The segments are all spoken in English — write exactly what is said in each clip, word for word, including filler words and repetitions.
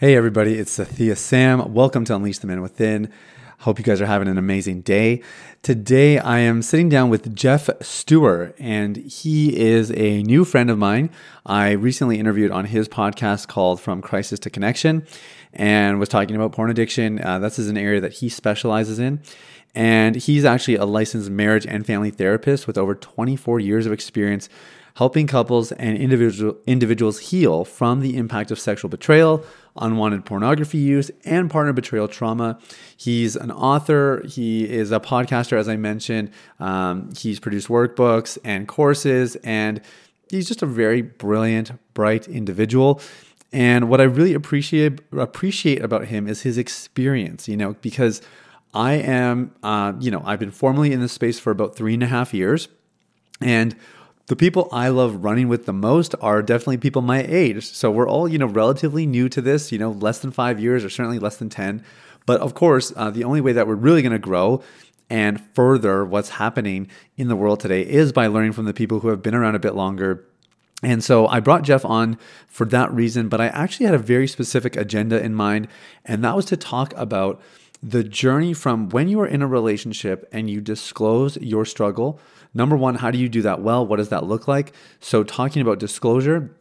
Hey everybody, it's Sathya Sam. Welcome to Unleash the Man Within. Hope you guys are having an amazing day. Today I am sitting down with Jeff Stewart, and he is a new friend of mine. I recently interviewed on his podcast called From Crisis to Connection and was talking about porn addiction. Uh, this is an area that he specializes in. And he's actually a licensed marriage and family therapist with over twenty-four years of experience helping couples and individual individuals heal from the impact of sexual betrayal, unwanted pornography use, and partner betrayal trauma. He's an author. He is a podcaster, as I mentioned. Um, he's produced workbooks and courses, and he's just a very brilliant, bright individual. And what I really appreciate appreciate about him is his experience, you know, because I am, uh, you know, I've been formally in this space for about three and a half years, and the people I love running with the most are definitely people my age. So we're all, you know, relatively new to this, you know, less than five years or certainly less than ten. But of course, uh, the only way that we're really going to grow and further what's happening in the world today is by learning from the people who have been around a bit longer. And so I brought Jeff on for that reason, but I actually had a very specific agenda in mind, and that was to talk about the journey from when you are in a relationship and you disclose your struggle. Number one, how do you do that well? What does that look like? So talking about disclosure,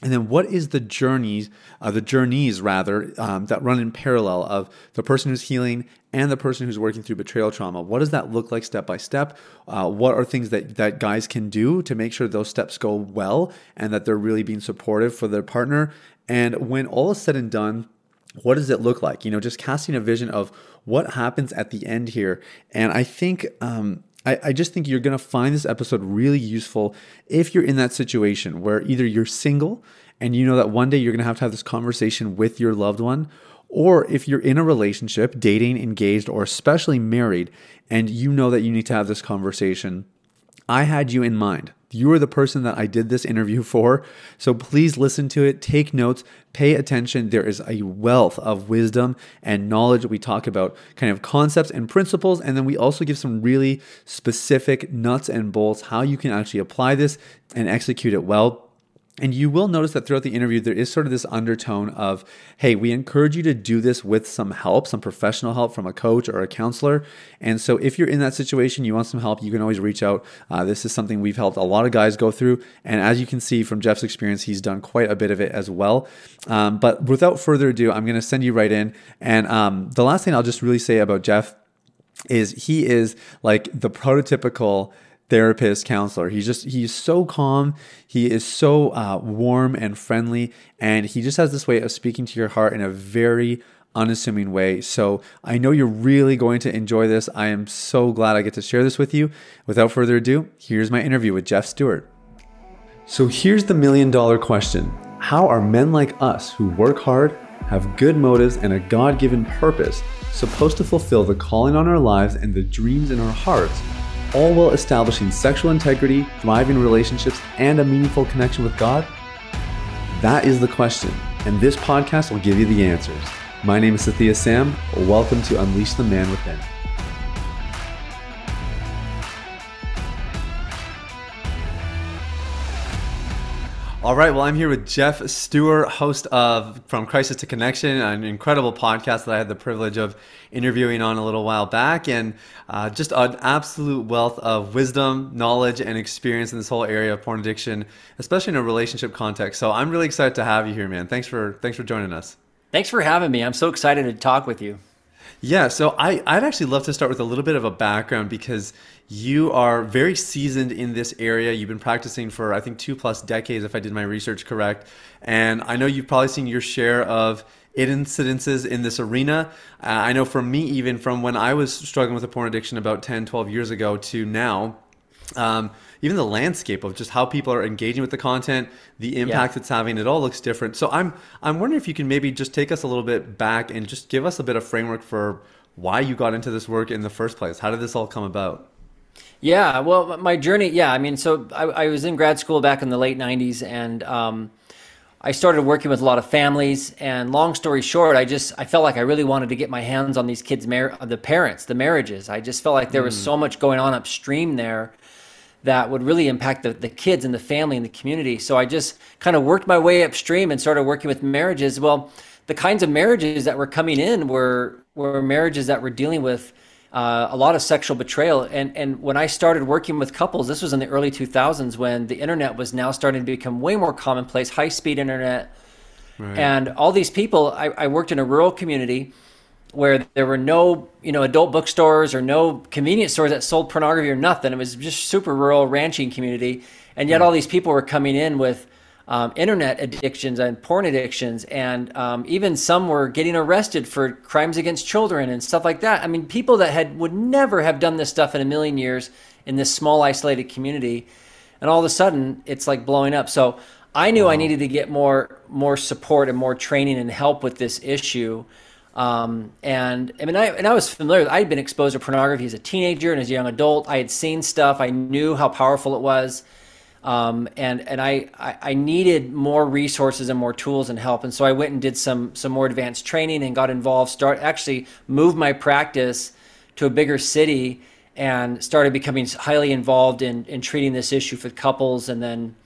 and then what is the journeys, uh, the journeys rather, um, that run in parallel of the person who's healing and the person who's working through betrayal trauma? What does that look like step by step? Uh, what are things that, that guys can do to make sure those steps go well and that they're really being supportive for their partner? And when all is said and done, what does it look like? You know, just casting a vision of what happens at the end here. And I think, um, I, I just think you're going to find this episode really useful if you're in that situation where either you're single and you know that one day you're going to have to have this conversation with your loved one, or if you're in a relationship, dating, engaged, or especially married, and you know that you need to have this conversation. I had you in mind. You are the person that I did this interview for, so please listen to it, take notes, pay attention. There is a wealth of wisdom and knowledge. We talk about kind of concepts and principles, and then we also give some really specific nuts and bolts, how you can actually apply this and execute it well. And you will notice that throughout the interview, there is sort of this undertone of, hey, we encourage you to do this with some help, some professional help from a coach or a counselor. And so if you're in that situation, you want some help, you can always reach out. Uh, this is something we've helped a lot of guys go through. And as you can see from Jeff's experience, he's done quite a bit of it as well. Um, but without further ado, I'm going to send you right in. And um, the last thing I'll just really say about Jeff is he is like the prototypical therapist, counselor. He's just, he's so calm. He is so uh, warm and friendly. And he just has this way of speaking to your heart in a very unassuming way. So I know you're really going to enjoy this. I am so glad I get to share this with you. Without further ado, here's my interview with Jeff Stewart. So here's the million dollar question. How are men like us who work hard, have good motives, and a God-given purpose supposed to fulfill the calling on our lives and the dreams in our hearts, all while establishing sexual integrity, thriving relationships, and a meaningful connection with God? That is the question, and this podcast will give you the answers. My name is Sathya Sam. Welcome to Unleash the Man Within. All right, well, I'm here with Jeff Stewart, host of From Crisis to Connection, an incredible podcast that I had the privilege of interviewing on a little while back, and uh, just an absolute wealth of wisdom, knowledge, and experience in this whole area of porn addiction, especially in a relationship context. So I'm really excited to have you here, man. Thanks for thanks for joining us. Thanks for having me. I'm so excited to talk with you. Yeah, so I, I'd actually love to start with a little bit of a background, because you are very seasoned in this area. You've been practicing for, I think, two plus decades, if I did my research correct. And I know you've probably seen your share of incidences in this arena. Uh, I know for me, even from when I was struggling with a porn addiction about ten, twelve years ago to now, um, even the landscape of just how people are engaging with the content, the impact yeah. it's having, it all looks different. So I'm I'm wondering if you can maybe just take us a little bit back and just give us a bit of framework for why you got into this work in the first place. How did this all come about? Yeah, well, my journey, yeah, I mean, so I, I was in grad school back in the late nineties, and um, I started working with a lot of families, and long story short, I just, I felt like I really wanted to get my hands on these kids, mar- the parents, the marriages. I just felt like there was mm. so much going on upstream there that would really impact the, the kids and the family and the community. So I just kind of worked my way upstream and started working with marriages. Well, the kinds of marriages that were coming in were were marriages that were dealing with uh, a lot of sexual betrayal. And and when I started working with couples, this was in the early two thousands when the internet was now starting to become way more commonplace, high-speed internet. Right. And all these people, I, I worked in a rural community where there were no, you know, adult bookstores or no convenience stores that sold pornography or nothing. It was just super rural ranching community. And yet all these people were coming in with um, internet addictions and porn addictions. And um, even some were getting arrested for crimes against children and stuff like that. I mean, people that had would never have done this stuff in a million years in this small isolated community. And all of a sudden it's like blowing up. So I knew wow. I needed to get more, more support and more training and help with this issue. Um, and I mean, I, and I was familiar, I'd been exposed to pornography as a teenager and as a young adult. I had seen stuff. I knew how powerful it was. Um, and, and I, I, I needed more resources and more tools and help. And so I went and did some, some more advanced training and got involved, start actually moved my practice to a bigger city and started becoming highly involved in, in treating this issue for couples. And then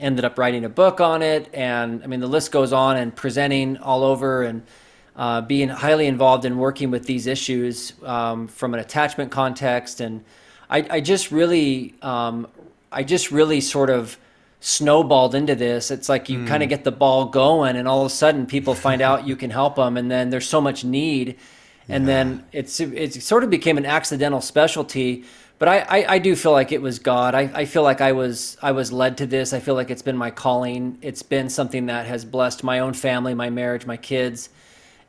ended up writing a book on it. And I mean, the list goes on, and presenting all over, and Uh, being highly involved in working with these issues um, from an attachment context. And I, I just really, um, I just really sort of snowballed into this. It's like you mm. kind of get the ball going, and all of a sudden people find out you can help them, and then there's so much need. And yeah. then it's it sort of became an accidental specialty. But I, I, I do feel like it was God. I, I feel like I was I was led to this. I feel like it's been my calling. It's been something that has blessed my own family, my marriage, my kids.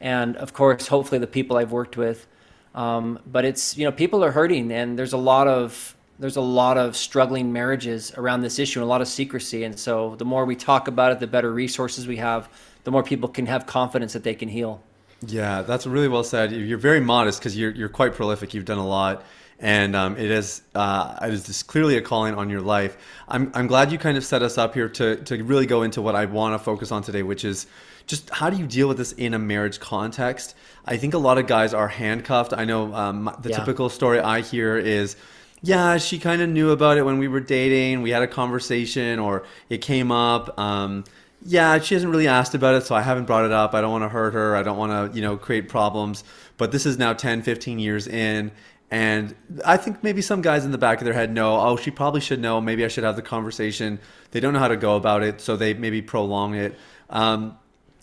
And of course, hopefully the people I've worked with, um, but it's, you know, people are hurting, and there's a lot of, there's a lot of struggling marriages around this issue, and a lot of secrecy. And so the more we talk about it, the better resources we have, the more people can have confidence that they can heal. Yeah, that's really well said. You're very modest because you're, you're quite prolific. You've done a lot, and um, it is, uh, it is just clearly a calling on your life. I'm, I'm glad you kind of set us up here to, to really go into what I want to focus on today, which is just how do you deal with this in a marriage context? I think a lot of guys are handcuffed. I know um, the yeah. typical story I hear is, yeah, she kind of knew about it when we were dating. We had a conversation, or it came up. Um, yeah, she hasn't really asked about it, so I haven't brought it up. I don't want to hurt her. I don't want to, you know, create problems. But this is now ten, fifteen years in. And I think maybe some guys in the back of their head know, oh, she probably should know. Maybe I should have the conversation. They don't know how to go about it, so they maybe prolong it. Um,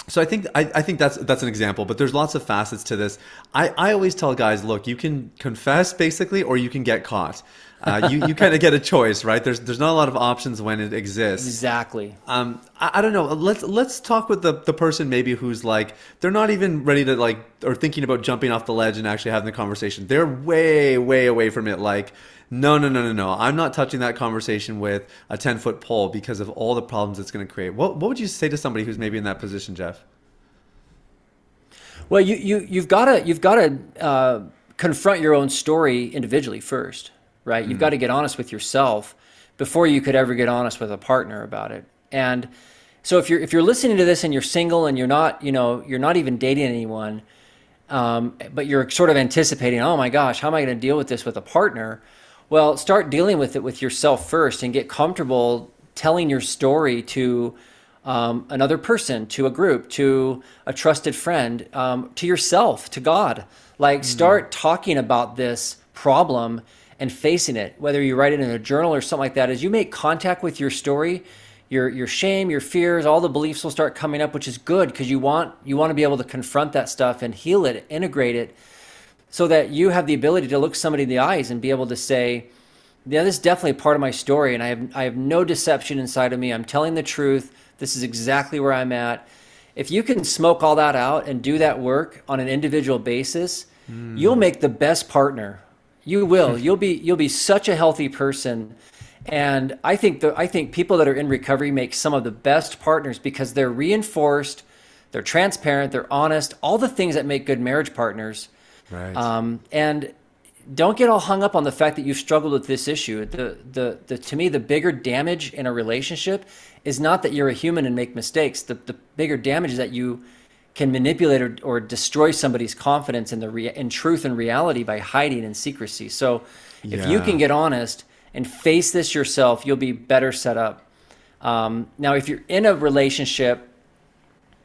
So I think I, I think that's that's an example, but there's lots of facets to this. I, I always tell guys, look, you can confess basically, or you can get caught. Uh, you you kind of get a choice, right? There's there's not a lot of options when it exists. Exactly. Um, I, I don't know. Let's let's talk with the the person maybe who's like they're not even ready to like or thinking about jumping off the ledge and actually having the conversation. They're way way away from it. Like no no no no no. I'm not touching that conversation with a ten foot pole because of all the problems it's going to create. What what would you say to somebody who's maybe in that position, Jeff? Well, you you you've got to you've got to uh, confront your own story individually first. Right? You've mm-hmm. got to get honest with yourself before you could ever get honest with a partner about it. And so if you're, if you're listening to this and you're single and you're not, you know, you're not even dating anyone, um, but you're sort of anticipating, oh my gosh, how am I going to deal with this with a partner? Well, start dealing with it with yourself first and get comfortable telling your story to um, another person, to a group, to a trusted friend, um, to yourself, to God. Like mm-hmm. start talking about this problem and facing it, whether you write it in a journal or something like that. As you make contact with your story, your your shame, your fears, all the beliefs will start coming up, which is good because you want you want to be able to confront that stuff and heal it, integrate it, so that you have the ability to look somebody in the eyes and be able to say, yeah, this is definitely part of my story, and I have I have no deception inside of me. I'm telling the truth. This is exactly where I'm at. If you can smoke all that out and do that work on an individual basis, mm. you'll make the best partner. You will. You'll be you'll be such a healthy person, and I think the I think people that are in recovery make some of the best partners because they're reinforced, they're transparent, they're honest, all the things that make good marriage partners. Right. Um, and don't get all hung up on the fact that you've struggled with this issue. The the the to me the bigger damage in a relationship is not that you're a human and make mistakes. The the bigger damage is that you can manipulate or, or destroy somebody's confidence in the re- in truth and reality by hiding in secrecy. So if yeah. you can get honest and face this yourself, you'll be better set up. Um, now, if you're in a relationship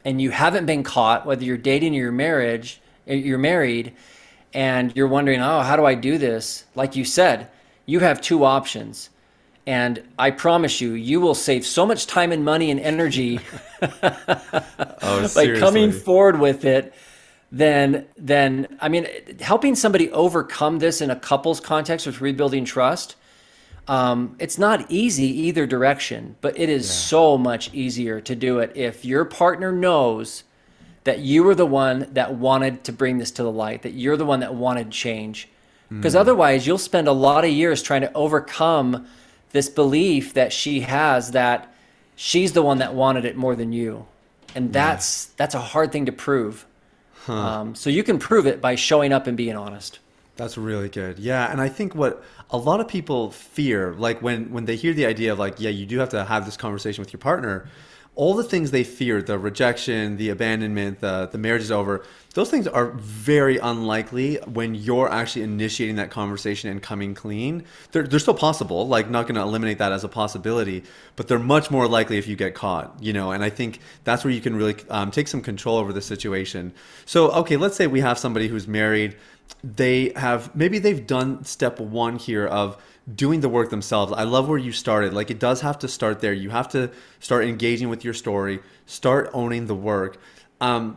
and you haven't been caught, whether you're dating or you're marriage, you're married, and you're wondering, oh, how do I do this? Like you said, you have two options. And I promise you, you will save so much time and money and energy oh, like coming forward with it. Then, then I mean, helping somebody overcome this in a couple's context with rebuilding trust, um, it's not easy either direction, but it is yeah. so much easier to do it if your partner knows that you were the one that wanted to bring this to the light, that you're the one that wanted change. Because mm. otherwise, you'll spend a lot of years trying to overcome this belief that she has that she's the one that wanted it more than you. And that's yeah. that's a hard thing to prove. Huh. Um, so you can prove it by showing up and being honest. That's really good. Yeah, and I think what a lot of people fear, like when, when they hear the idea of like, yeah, you do have to have this conversation with your partner, all the things they fear, the rejection, the abandonment, the, the marriage is over, those things are very unlikely when you're actually initiating that conversation and coming clean. They're, they're still possible, like not going to eliminate that as a possibility, but they're much more likely if you get caught, you know, and I think that's where you can really um, take some control over the situation. So, okay, let's say we have somebody who's married. They have, maybe they've done step one here of doing the work themselves. I love where you started. Like it does have to start there. You have to start engaging with your story, start owning the work. Um,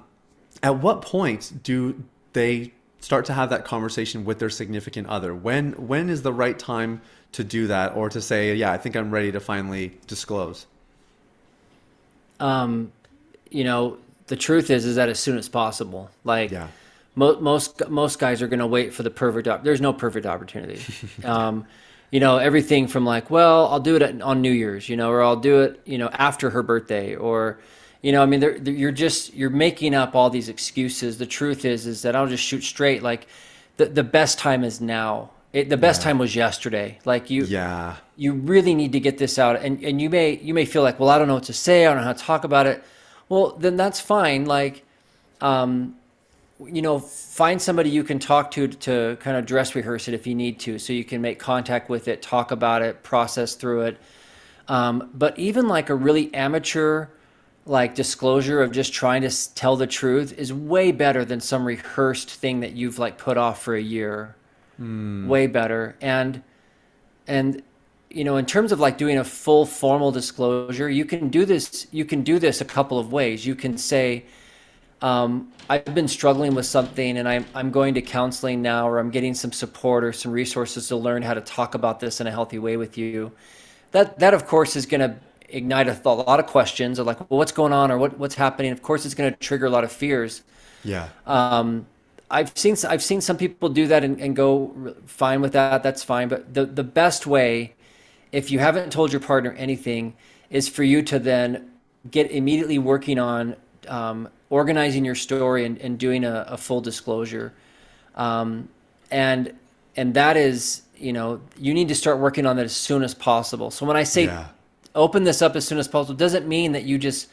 at what point do they start to have that conversation with their significant other? When, when is the right time to do that or to say, yeah, I think I'm ready to finally disclose? Um, you know, the truth is, is that as soon as possible, like, yeah. Most, most, most guys are going to wait for the perfect, op- there's no perfect opportunity. Um, you know, everything from like, well, I'll do it at, on New Year's, you know, or I'll do it, you know, after her birthday or, you know, I mean, they're, they're, you're just, you're making up all these excuses. The truth is, is that I'll just shoot straight. Like the, the best time is now. It, the best yeah. time was yesterday. Like you, yeah. you really need to get this out. And, and you may, you may feel like, well, I don't know what to say. I don't know how to talk about it. Well, then that's fine. Like, um, you know, find somebody you can talk to to kind of dress rehearse it if you need to, so you can make contact with it, talk about it, process through it. Um, but even like a really amateur, like disclosure of just trying to tell the truth is way better than some rehearsed thing that you've like put off for a year. Mm. Way better. And, and, you know, in terms of like doing a full formal disclosure, you can do this, you can do this a couple of ways. You can say, Um, I've been struggling with something and I'm, I'm going to counseling now, or I'm getting some support or some resources to learn how to talk about this in a healthy way with you. That, that of course is going to ignite a, th- a lot of questions of like, well, what's going on or what, what's happening? Of course, it's going to trigger a lot of fears. Yeah. Um, I've seen, I've seen some people do that and, and go fine with that. That's fine. But the, the best way, if you haven't told your partner anything, is for you to then get immediately working on, um, organizing your story and, and doing a, a full disclosure. Um, and, and that is, you know, you need to start working on that as soon as possible. So when I say yeah. open this up as soon as possible, doesn't mean that you just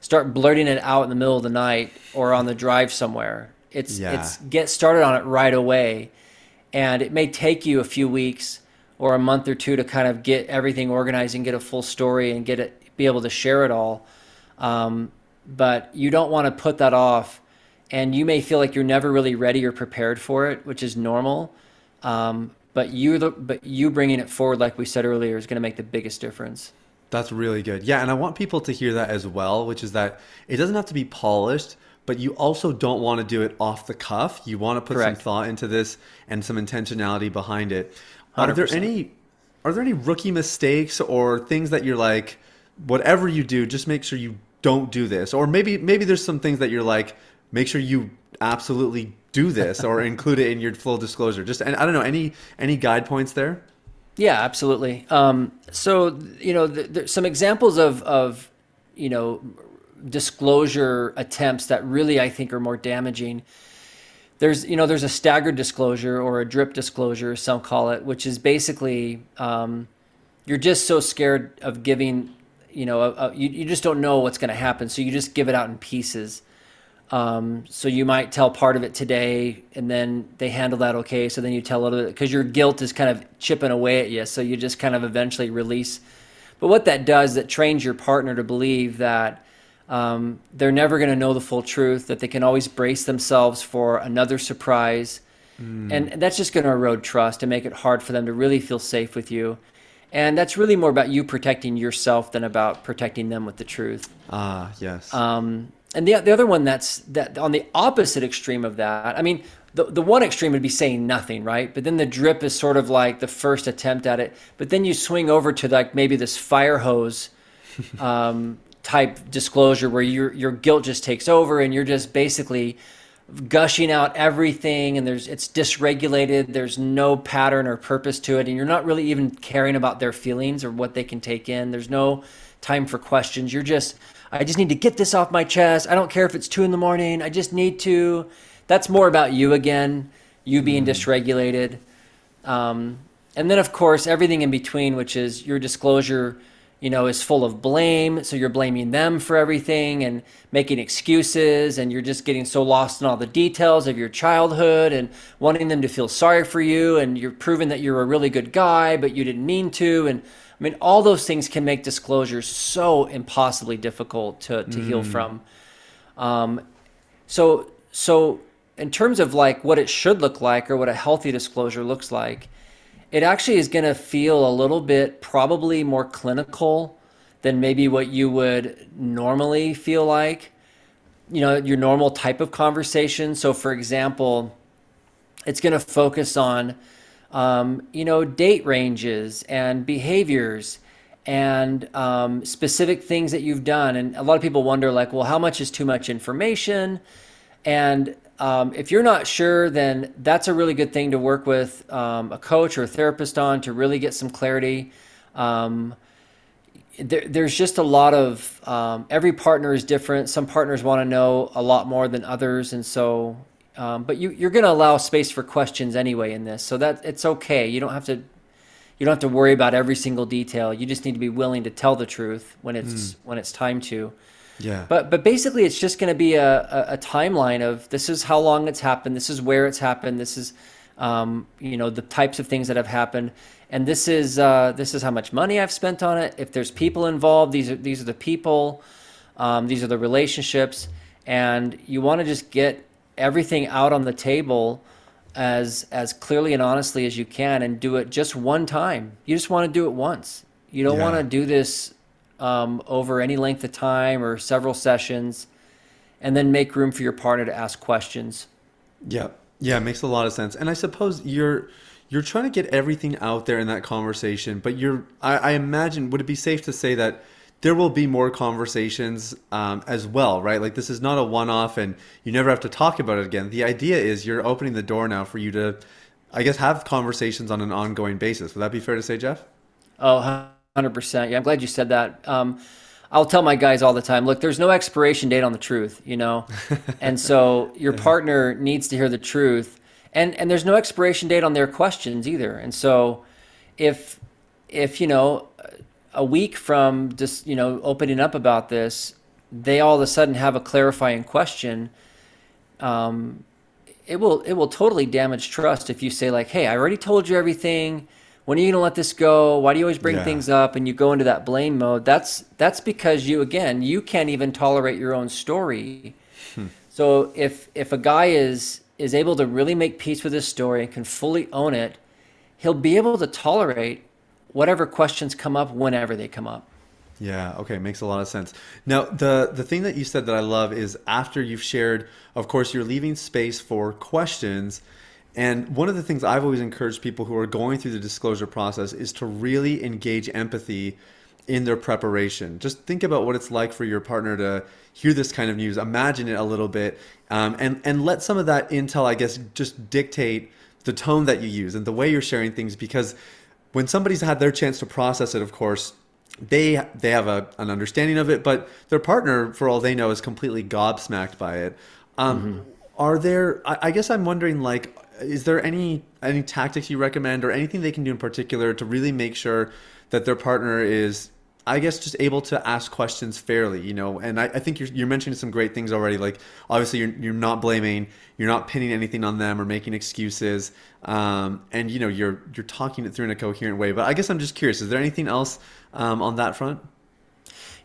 start blurting it out in the middle of the night or on the drive somewhere. It's, yeah. it's get started on it right away. And it may take you a few weeks or a month or two to kind of get everything organized and get a full story and get it, be able to share it all. Um, But you don't want to put that off, and you may feel like you're never really ready or prepared for it, which is normal. Um, but you, the, but you bringing it forward, like we said earlier, is going to make the biggest difference. That's really good. Yeah, and I want people to hear that as well, which is that it doesn't have to be polished, but you also don't want to do it off the cuff. You want to put Correct. some thought into this and some intentionality behind it. Are one hundred percent. there any, are there any rookie mistakes or things that you're like, whatever you do, just make sure you don't do this? Or maybe maybe there's some things that you're like, make sure you absolutely do this or include it in your full disclosure. Just, and I don't know, any any guide points there? Yeah, absolutely. Um, so, you know, th- there's some examples of, of, you know, disclosure attempts that really I think are more damaging. There's, you know, there's a staggered disclosure or a drip disclosure, some call it, which is basically um, you're just so scared of giving you know, uh, you, you just don't know what's going to happen. So you just give it out in pieces. Um, so you might tell part of it today and then they handle that. Okay. So then you tell other, because your guilt is kind of chipping away at you. So you just kind of eventually release. But what that does, that trains your partner to believe that, Um, they're never going to know the full truth, that they can always brace themselves for another surprise. Mm. And that's just going to erode trust and make it hard for them to really feel safe with you. And that's really more about you protecting yourself than about protecting them with the truth. Ah, yes. Um, and the the other one that's that on the opposite extreme of that, I mean, the, the one extreme would be saying nothing, right? But then the drip is sort of like the first attempt at it. But then you swing over to like maybe this fire hose um, type disclosure where your your guilt just takes over and you're just basically gushing out everything, and there's it's dysregulated, there's no pattern or purpose to it, and you're not really even caring about their feelings or what they can take in. There's no time for questions. You're just, I just need to get this off my chest. I don't care if it's two in the morning. I just need to. That's more about you again, you being mm. dysregulated. Um, and then, of course, everything in between, which is your disclosure, you know, is full of blame. So you're blaming them for everything and making excuses, and you're just getting so lost in all the details of your childhood and wanting them to feel sorry for you, and you're proving that you're a really good guy, but you didn't mean to. And I mean, all those things can make disclosures so impossibly difficult to, to mm. heal from. Um, so, so in terms of like what it should look like or what a healthy disclosure looks like, it actually is going to feel a little bit probably more clinical than maybe what you would normally feel like, you know, your normal type of conversation. So, for example, it's going to focus on, um, you know, date ranges and behaviors and um, specific things that you've done. And a lot of people wonder like, well, how much is too much information? And Um, if you're not sure, then that's a really good thing to work with um, a coach or a therapist on to really get some clarity. Um, there, there's just a lot of, um, every partner is different. Some partners want to know a lot more than others. And so, um, but you, you're going to allow space for questions anyway in this. So that it's okay. You don't have to, you don't have to worry about every single detail. You just need to be willing to tell the truth when it's, mm. when it's time to. Yeah. But but basically, it's just going to be a, a, a timeline of this is how long it's happened. This is where it's happened. This is, um, you know, the types of things that have happened. And this is uh, this is how much money I've spent on it. If there's people involved, these are these are the people. Um, these are the relationships. And you want to just get everything out on the table as as clearly and honestly as you can, and do it just one time. You just want to do it once. You don't yeah. want to do this Um, over any length of time or several sessions, and then make room for your partner to ask questions. Yeah, yeah, it makes a lot of sense. And I suppose you're you're trying to get everything out there in that conversation, but you're I, I imagine, would it be safe to say that there will be more conversations um, as well, right? Like this is not a one-off, and you never have to talk about it again. The idea is you're opening the door now for you to, I guess, have conversations on an ongoing basis. Would that be fair to say, Jeff? Oh. Huh? one hundred percent. Yeah, I'm glad you said that. Um, I'll tell my guys all the time, look, there's no expiration date on the truth, you know? And so your yeah. partner needs to hear the truth. And and there's no expiration date on their questions either. And so if, if you know, a week from just, you know, opening up about this, they all of a sudden have a clarifying question, um, it will it will totally damage trust if you say like, hey, I already told you everything. When are you going to let this go? Why do you always bring yeah. things up? And you go into that blame mode. That's that's because you, again, you can't even tolerate your own story. Hmm. So if if a guy is is able to really make peace with his story and can fully own it, he'll be able to tolerate whatever questions come up whenever they come up. Yeah, okay, makes a lot of sense. Now, the the thing that you said that I love is after you've shared, of course, you're leaving space for questions. And one of the things I've always encouraged people who are going through the disclosure process is to really engage empathy in their preparation. Just think about what it's like for your partner to hear this kind of news, imagine it a little bit, um, and, and let some of that intel, I guess, just dictate the tone that you use and the way you're sharing things. Because when somebody's had their chance to process it, of course, they they have a, an understanding of it, but their partner, for all they know, is completely gobsmacked by it. Um, mm-hmm. Are there, I, I guess I'm wondering, like, is there any any tactics you recommend or anything they can do in particular to really make sure that their partner is, I guess, just able to ask questions fairly, you know? And I, I think you're, you're mentioning some great things already. Like, obviously, you're, you're not blaming, you're not pinning anything on them or making excuses. Um, and, you know, you're you're talking it through in a coherent way. But I guess I'm just curious, is there anything else um, on that front?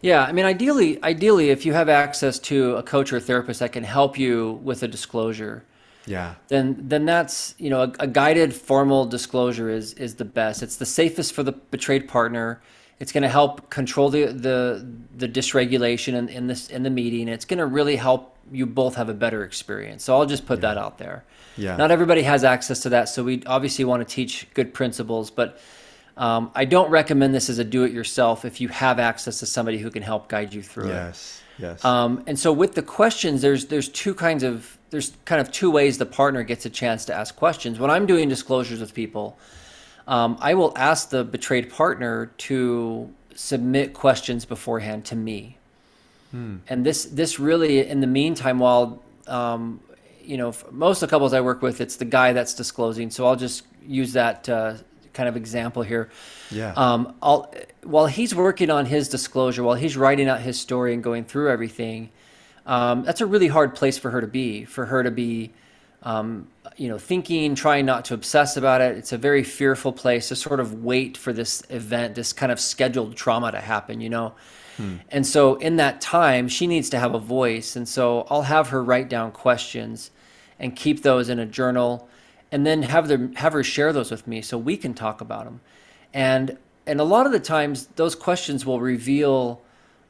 Yeah, I mean, ideally, ideally, if you have access to a coach or a therapist that can help you with a disclosure, yeah, then then that's, you know, a, a guided formal disclosure is is the best. It's the safest for the betrayed partner. It's going to help control the the the dysregulation in, in this in the meeting. It's going to really help you both have a better experience. So I'll just put yeah. that out there. Yeah, not everybody has access to that, so we obviously want to teach good principles, but. Um, I don't recommend this as a do-it-yourself if you have access to somebody who can help guide you through yes, it. Yes, yes. Um, and so with the questions, there's there's two kinds of there's kind of two ways the partner gets a chance to ask questions. When I'm doing disclosures with people, um, I will ask the betrayed partner to submit questions beforehand to me. Hmm. And this this really, in the meantime, while um, you know, most of the couples I work with, it's the guy that's disclosing. So I'll just use that. Uh, kind of example here. Yeah. Um, I'll, while he's working on his disclosure, while he's writing out his story and going through everything, um, that's a really hard place for her to be, for her to be, um, you know, thinking, trying not to obsess about it. It's a very fearful place to sort of wait for this event, this kind of scheduled trauma to happen, you know? Hmm. And so in that time, she needs to have a voice. And so I'll have her write down questions and keep those in a journal, and then have them have her share those with me so we can talk about them. And and a lot of the times those questions will reveal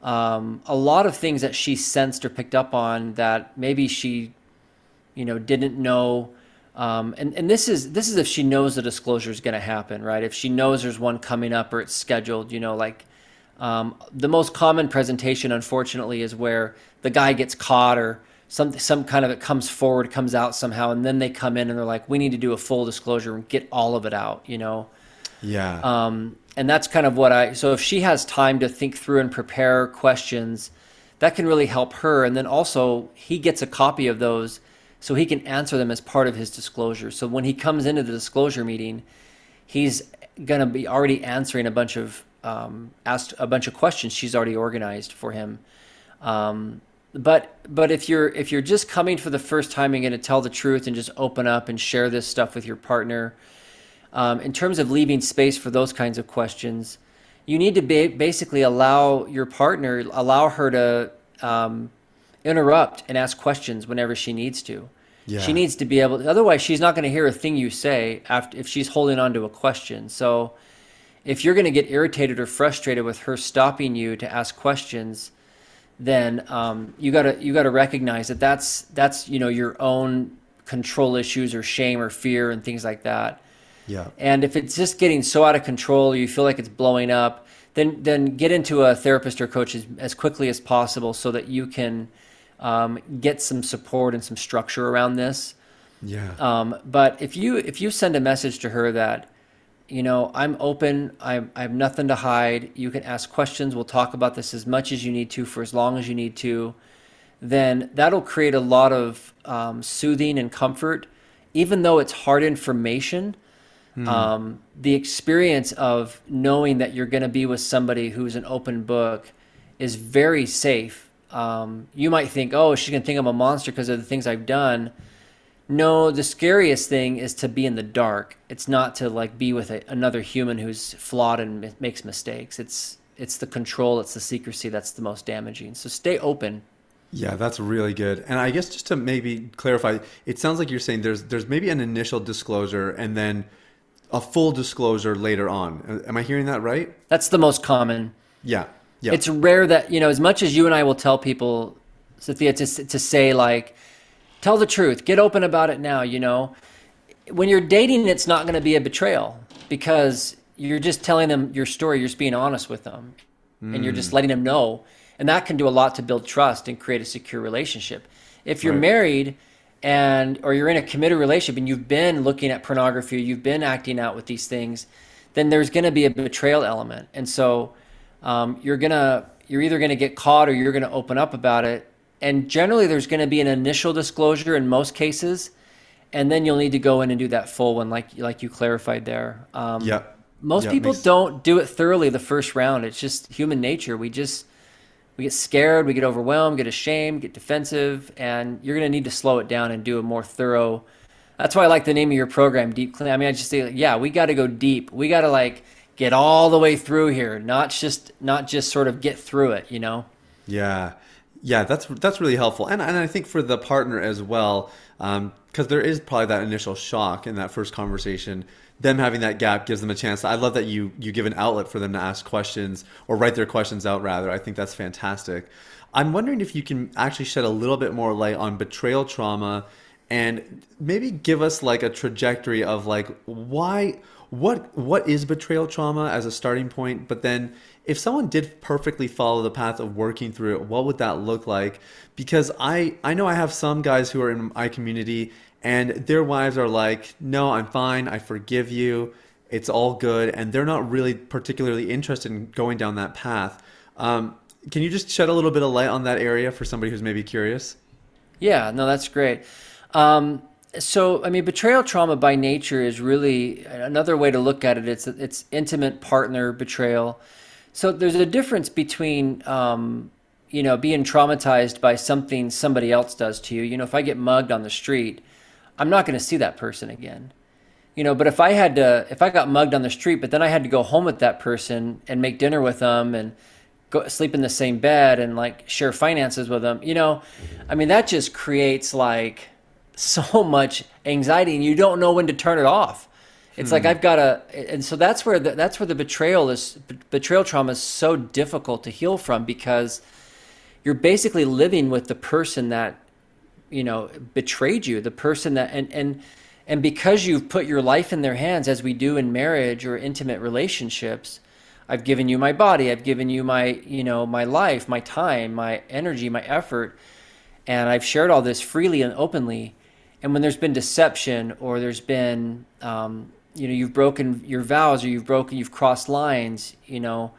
um, a lot of things that she sensed or picked up on that maybe she, you know, didn't know. Um, and and this is this is if she knows the disclosure is going to happen, right? If she knows there's one coming up or it's scheduled, you know, like um, the most common presentation, unfortunately, is where the guy gets caught or some some kind of it comes forward, comes out somehow, and then they come in and they're like, we need to do a full disclosure and get all of it out, you know? Yeah. Um, and that's kind of what I, so if she has time to think through and prepare questions, that can really help her. And then also he gets a copy of those so he can answer them as part of his disclosure. So when he comes into the disclosure meeting, he's gonna be already answering a bunch of, um, asked a bunch of questions she's already organized for him. Um, But but if you're if you're just coming for the first time and going to tell the truth and just open up and share this stuff with your partner, um, in terms of leaving space for those kinds of questions, you need to ba- basically allow your partner, allow her to um, interrupt and ask questions whenever she needs to. Yeah. She needs to be able to, otherwise she's not going to hear a thing you say after, if she's holding on to a question. So if you're going to get irritated or frustrated with her stopping you to ask questions, then um, you gotta you gotta recognize that that's that's you know your own control issues or shame or fear and things like that. Yeah. And if it's just getting so out of control, you feel like it's blowing up, then then get into a therapist or coach as, as quickly as possible so that you can um, get some support and some structure around this. Yeah. Um, but if you if you send a message to her that, you know, I'm open, I'm, I have nothing to hide, you can ask questions, we'll talk about this as much as you need to for as long as you need to, then that'll create a lot of um, soothing and comfort. Even though it's hard information, mm. um, the experience of knowing that you're gonna be with somebody who's an open book is very safe. Um, you might think, oh, she's gonna think I'm a monster because of the things I've done. No, the scariest thing is to be in the dark. It's not to like be with a, another human who's flawed and m- makes mistakes. It's it's the control, it's the secrecy that's the most damaging. So stay open. Yeah, that's really good. And I guess just to maybe clarify, it sounds like you're saying there's there's maybe an initial disclosure and then a full disclosure later on. Am I hearing that right? That's the most common. Yeah. Yeah. It's rare that, you know, as much as you and I will tell people, Sathya, to to say like, tell the truth, get open about it now, you know. When you're dating, it's not gonna be a betrayal because you're just telling them your story, you're just being honest with them mm. and you're just letting them know. And that can do a lot to build trust and create a secure relationship. If you're right. married and, or you're in a committed relationship and you've been looking at pornography, you've been acting out with these things, then there's gonna be a betrayal element. And so um, you're gonna, you're either gonna get caught or you're gonna open up about it. And generally there's going to be an initial disclosure in most cases, and then you'll need to go in and do that full one like like you clarified there. Um, yeah. Most yeah, people makes... don't do it thoroughly the first round. It's just human nature. We just, we get scared, we get overwhelmed, get ashamed, get defensive, and you're going to need to slow it down and do a more thorough. That's why I like the name of your program, Deep Clean. I mean, I just say, yeah, we got to go deep. We got to like get all the way through here, not just not just sort of get through it, you know? Yeah. Yeah, that's that's really helpful. And and I think for the partner as well, um, because there is probably that initial shock in that first conversation. Them having that gap gives them a chance. I love that you you give an outlet for them to ask questions or write their questions out, rather. I think that's fantastic. I'm wondering if you can actually shed a little bit more light on betrayal trauma and maybe give us like a trajectory of like why, what what is betrayal trauma as a starting point, but then if someone did perfectly follow the path of working through it, what would that look like? Because I, I know I have some guys who are in my community and their wives are like, no, I'm fine, I forgive you, it's all good, and they're not really particularly interested in going down that path. Um, can you just shed a little bit of light on that area for somebody who's maybe curious? Yeah, no, that's great. Um, so, I mean, betrayal trauma by nature is really, another way to look at it, it's, it's intimate partner betrayal. So there's a difference between, um, you know, being traumatized by something somebody else does to you. You know, if I get mugged on the street, I'm not going to see that person again. You know, but if I had to, if I got mugged on the street, but then I had to go home with that person and make dinner with them and go sleep in the same bed and like share finances with them, you know, I mean, that just creates like so much anxiety and you don't know when to turn it off. It's like I've got to, and so that's where the, that's where the betrayal is. Betrayal trauma is so difficult to heal from because you're basically living with the person that, you know, betrayed you, the person that, and and and because you've put your life in their hands, as we do in marriage or intimate relationships. I've given you my body, I've given you my, you know, my life, my time, my energy, my effort, and I've shared all this freely and openly. And when there's been deception or there's been um, you know, you've broken your vows or you've broken, you've crossed lines, you know,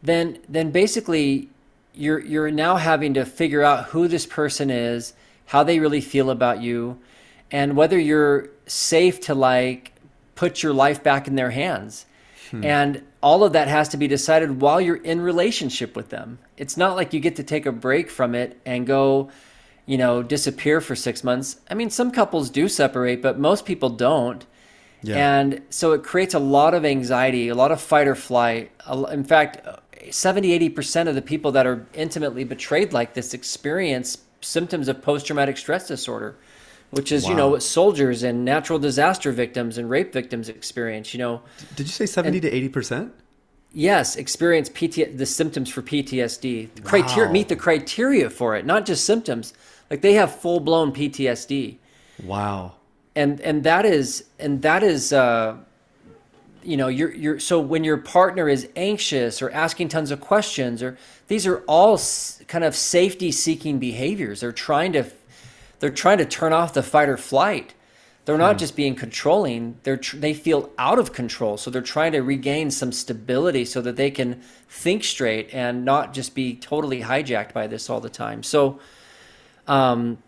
then, then basically you're, you're now having to figure out who this person is, how they really feel about you, and whether you're safe to like put your life back in their hands. Hmm. And all of that has to be decided while you're in relationship with them. It's not like you get to take a break from it and go, you know, disappear for six months. I mean, some couples do separate, but most people don't. Yeah. And so it creates a lot of anxiety, a lot of fight or flight. In fact, seventy, eighty percent of the people that are intimately betrayed like this experience symptoms of post-traumatic stress disorder, which is, wow. you know, what soldiers and natural disaster victims and rape victims experience, you know. Did you say seventy to eighty percent? Yes, experience P T S D, the symptoms for P T S D. The wow. criteria, meet the criteria for it, not just symptoms. Like they have full-blown P T S D. Wow. And and that is and that is uh, you know, you're you're so when your partner is anxious or asking tons of questions, or these are all s- kind of safety-seeking behaviors. They're trying to they're trying to turn off the fight or flight. They're not hmm. just being controlling. They're tr- they feel out of control, so they're trying to regain some stability so that they can think straight and not just be totally hijacked by this all the time. So. Um,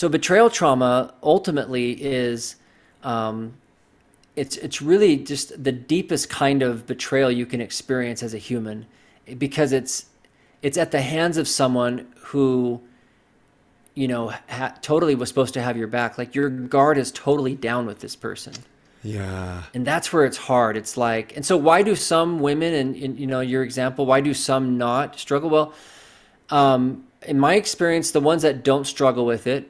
So betrayal trauma ultimately is, um, it's it's really just the deepest kind of betrayal you can experience as a human, because it's it's at the hands of someone who, you know, ha- totally was supposed to have your back. Like your guard is totally down with this person. Yeah. And that's where it's hard. It's like, and so why do some women, and, and you know, your example, why do some not struggle? Well, um, in my experience, the ones that don't struggle with it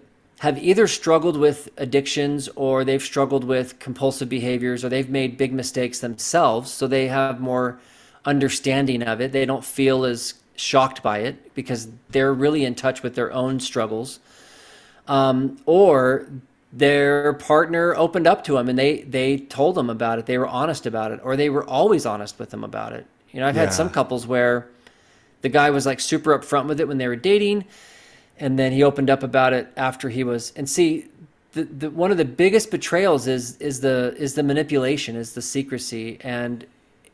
have either struggled with addictions, or they've struggled with compulsive behaviors, or they've made big mistakes themselves. So they have more understanding of it. They don't feel as shocked by it because they're really in touch with their own struggles. Um, or their partner opened up to them and they, they told them about it. They were honest about it, or they were always honest with them about it. You know, I've yeah. had some couples where the guy was like super upfront with it when they were dating, and then he opened up about it after he was. And see, the, the one of the biggest betrayals is is the is the manipulation, is the secrecy, and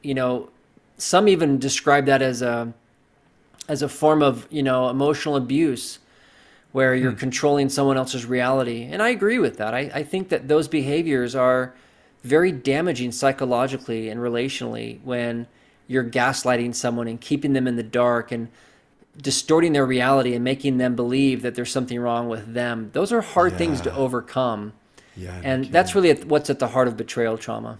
you know, some even describe that as a as a form of, you know, emotional abuse, where you're mm. controlling someone else's reality. And I agree with that. I, I think that those behaviors are very damaging psychologically and relationally when you're gaslighting someone and keeping them in the dark and distorting their reality and making them believe that there's something wrong with them. Those are hard yeah. things to overcome. Yeah, and that's really what's at the heart of betrayal trauma.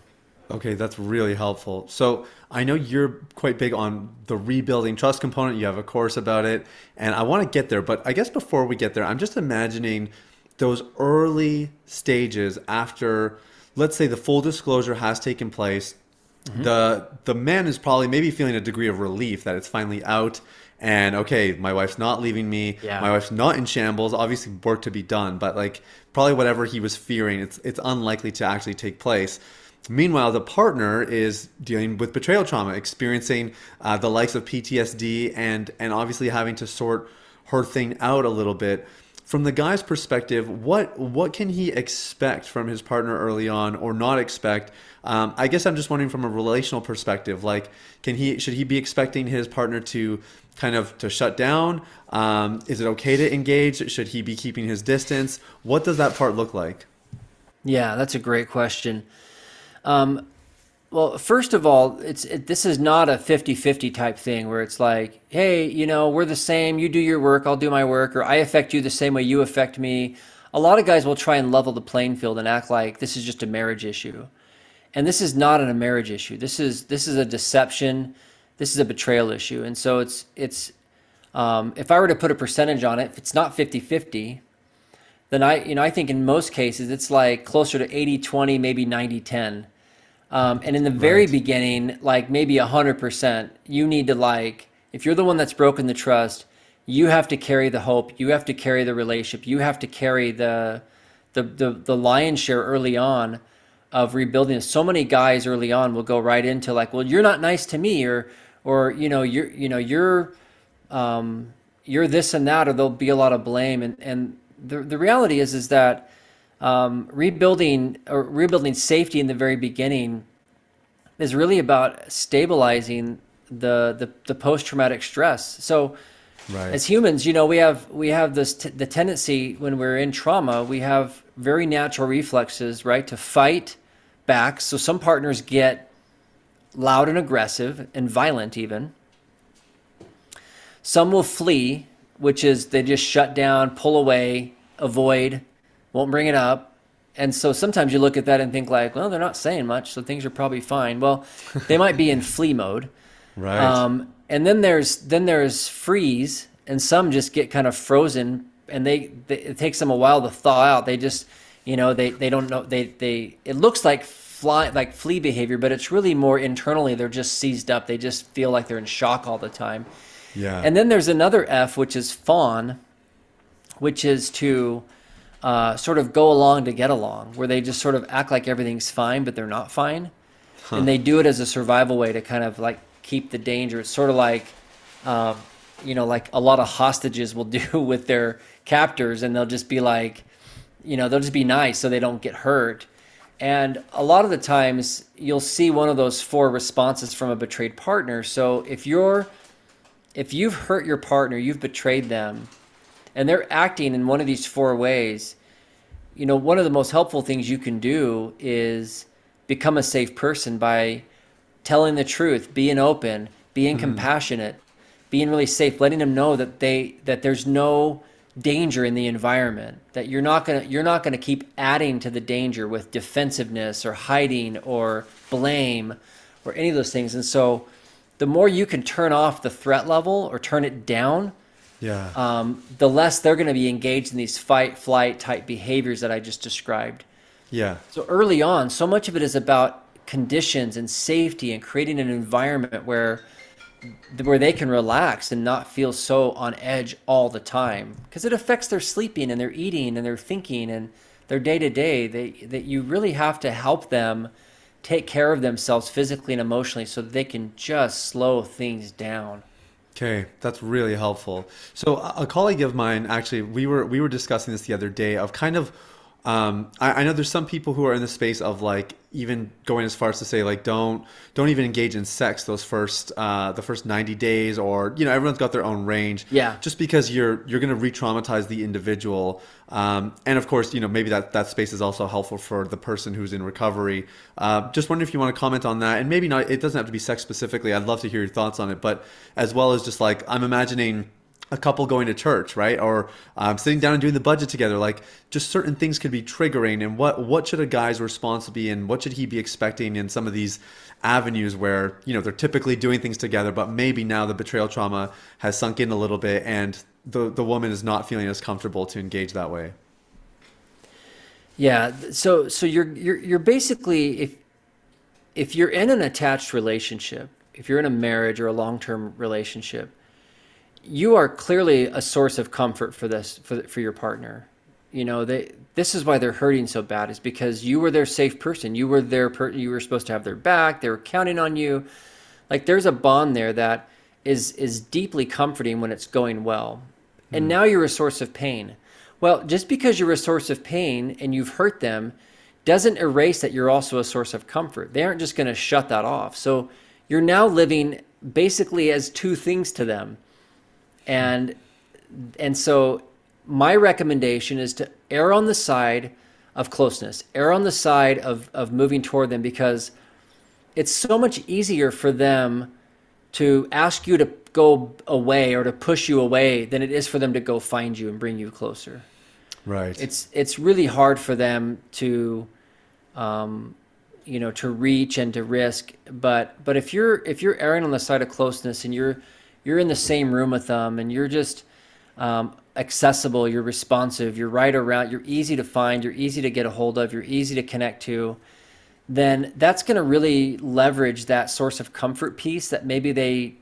Okay, that's really helpful. So I know you're quite big on the rebuilding trust component. You have a course about it, and I want to get there. But I guess before we get there, I'm just imagining those early stages after, let's say, the full disclosure has taken place. Mm-hmm. The the man is probably maybe feeling a degree of relief that it's finally out. And okay, my wife's not leaving me. Yeah. My wife's not in shambles. Obviously, work to be done. But like probably whatever he was fearing, it's it's unlikely to actually take place. Meanwhile, the partner is dealing with betrayal trauma, experiencing uh, the likes of P T S D, and and obviously having to sort her thing out a little bit. From the guy's perspective, what what can he expect from his partner early on, or not expect? Um, I guess I'm just wondering from a relational perspective, like can he should he be expecting his partner to kind of to shut down? Um, is it okay to engage? Should he be keeping his distance? What does that part look like? Yeah, that's a great question. Um, well, first of all, it's, it, this is not a fifty-fifty type thing where it's like, hey, you know, we're the same, you do your work, I'll do my work, or I affect you the same way you affect me. A lot of guys will try and level the playing field and act like this is just a marriage issue. And this is not a marriage issue. This is, this is a deception. This is a betrayal issue. And so it's, it's, um, if I were to put a percentage on it, if it's not fifty-fifty, then I, you know, I think in most cases it's like closer to eighty twenty, maybe ninety ten. Um, and in the very right. beginning, like maybe one hundred percent, you need to like, if you're the one that's broken the trust, you have to carry the hope, you have to carry the relationship, you have to carry the the the, the lion's share early on of rebuilding. So many guys early on will go right into like, well, you're not nice to me, or or you know, you're you know, you're um, you're this and that, or there'll be a lot of blame. And and the the reality is is that Um, rebuilding or rebuilding safety in the very beginning is really about stabilizing the the, the post-traumatic stress. So, right. as humans, you know, we have we have this t- the tendency when we're in trauma, we have very natural reflexes, right, to fight back. So some partners get loud and aggressive and violent, even. Some will flee, which is they just shut down, pull away, avoid. Won't bring it up. And so sometimes you look at that and think like, well, they're not saying much, so things are probably fine. Well, they might be in flee mode. Right. Um, and then there's then there's freeze, and some just get kind of frozen, and they, they it takes them a while to thaw out. They just, you know, they they don't know they they it looks like fly like flee behavior, but it's really more internally they're just seized up. They just feel like they're in shock all the time. Yeah. And then there's another F, which is fawn, which is to Uh, sort of go along to get along, where they just sort of act like everything's fine, but they're not fine. Huh. And they do it as a survival way to kind of like keep the danger. It's sort of like, um, you know, like a lot of hostages will do with their captors, and they'll just be like, you know, they'll just be nice so they don't get hurt. And a lot of the times you'll see one of those four responses from a betrayed partner. So if you're, if you've hurt your partner, you've betrayed them, and they're acting in one of these four ways, you know, one of the most helpful things you can do is become a safe person by telling the truth, being open, being mm-hmm. compassionate, being really safe, letting them know that they that there's no danger in the environment, that you're not gonna you're not gonna keep adding to the danger with defensiveness or hiding or blame or any of those things. And so the more you can turn off the threat level or turn it down, yeah. Um, the less they're going to be engaged in these fight, flight type behaviors that I just described. Yeah. So early on, so much of it is about conditions and safety and creating an environment where where they can relax and not feel so on edge all the time, because it affects their sleeping and their eating and their thinking and their day to day. They that you really have to help them take care of themselves physically and emotionally so that they can just slow things down. Okay, that's really helpful. So a colleague of mine, actually, we were we were discussing this the other day of kind of, um, I, I know there's some people who are in the space of like even going as far as to say like don't don't even engage in sex those first uh, the first ninety days, or you know, everyone's got their own range. Yeah. Just because you're you're going to re-traumatize the individual, um, and of course you know maybe that that space is also helpful for the person who's in recovery. Uh, just wondering if you want to comment on that, and maybe not. It doesn't have to be sex specifically. I'd love to hear your thoughts on it, but as well as just like I'm imagining a couple going to church, right? Or um, sitting down and doing the budget together. Like, just certain things could be triggering. And what, what should a guy's response be, and what should he be expecting in some of these avenues where, you know, they're typically doing things together, but maybe now the betrayal trauma has sunk in a little bit and the, the woman is not feeling as comfortable to engage that way. Yeah. So, so you're, you're, you're basically, if, if you're in an attached relationship, if you're in a marriage or a long-term relationship, you are clearly a source of comfort for this, for, for your partner. You know, they, this is why they're hurting so bad, is because you were their safe person. You were their per, you were supposed to have their back. They were counting on you. Like, there's a bond there that is, is deeply comforting when it's going well. Mm. And now you're a source of pain. Well, just because you're a source of pain and you've hurt them doesn't erase that you're also a source of comfort. They aren't just going to shut that off. So you're now living basically as two things to them. And and so my recommendation is to err on the side of closeness, err on the side of, of moving toward them, because it's so much easier for them to ask you to go away or to push you away than it is for them to go find you and bring you closer. Right. It's it's really hard for them to, um, you know, to reach and to risk. But but if you're if you're erring on the side of closeness and you're you're in the same room with them and you're just um, accessible, you're responsive, you're right around, you're easy to find, you're easy to get a hold of, you're easy to connect to, then that's going to really leverage that source of comfort piece that maybe they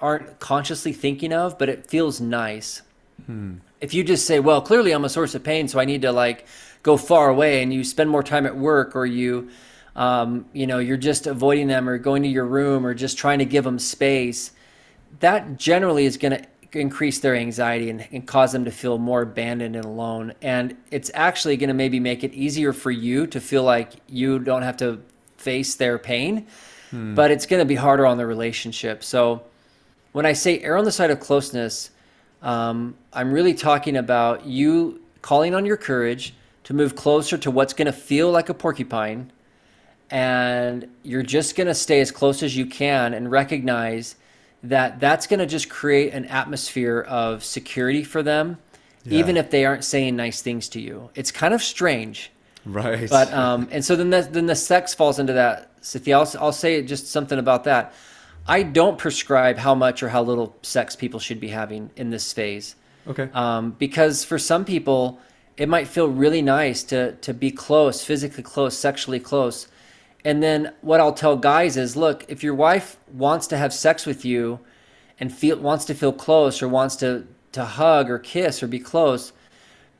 aren't consciously thinking of, but it feels nice. Hmm. If you just say, well, clearly I'm a source of pain, so I need to like go far away, and you spend more time at work, or you, um, you know, you're just avoiding them or going to your room or just trying to give them space, that generally is going to increase their anxiety and, and cause them to feel more abandoned and alone. And it's actually going to maybe make it easier for you to feel like you don't have to face their pain, hmm. but it's going to be harder on the relationship. So when I say err on the side of closeness, um, I'm really talking about you calling on your courage to move closer to what's going to feel like a porcupine. And you're just going to stay as close as you can and recognize that that's going to just create an atmosphere of security for them, yeah. even if they aren't saying nice things to you. It's kind of strange. Right. But um, and so then the, then the sex falls into that. Sathya, I'll, I'll say just something about that. I don't prescribe how much or how little sex people should be having in this phase. Okay. Um, because for some people, it might feel really nice to to be close, physically close, sexually close. And then what I'll tell guys is, look, if your wife wants to have sex with you and feel, wants to feel close or wants to, to hug or kiss or be close,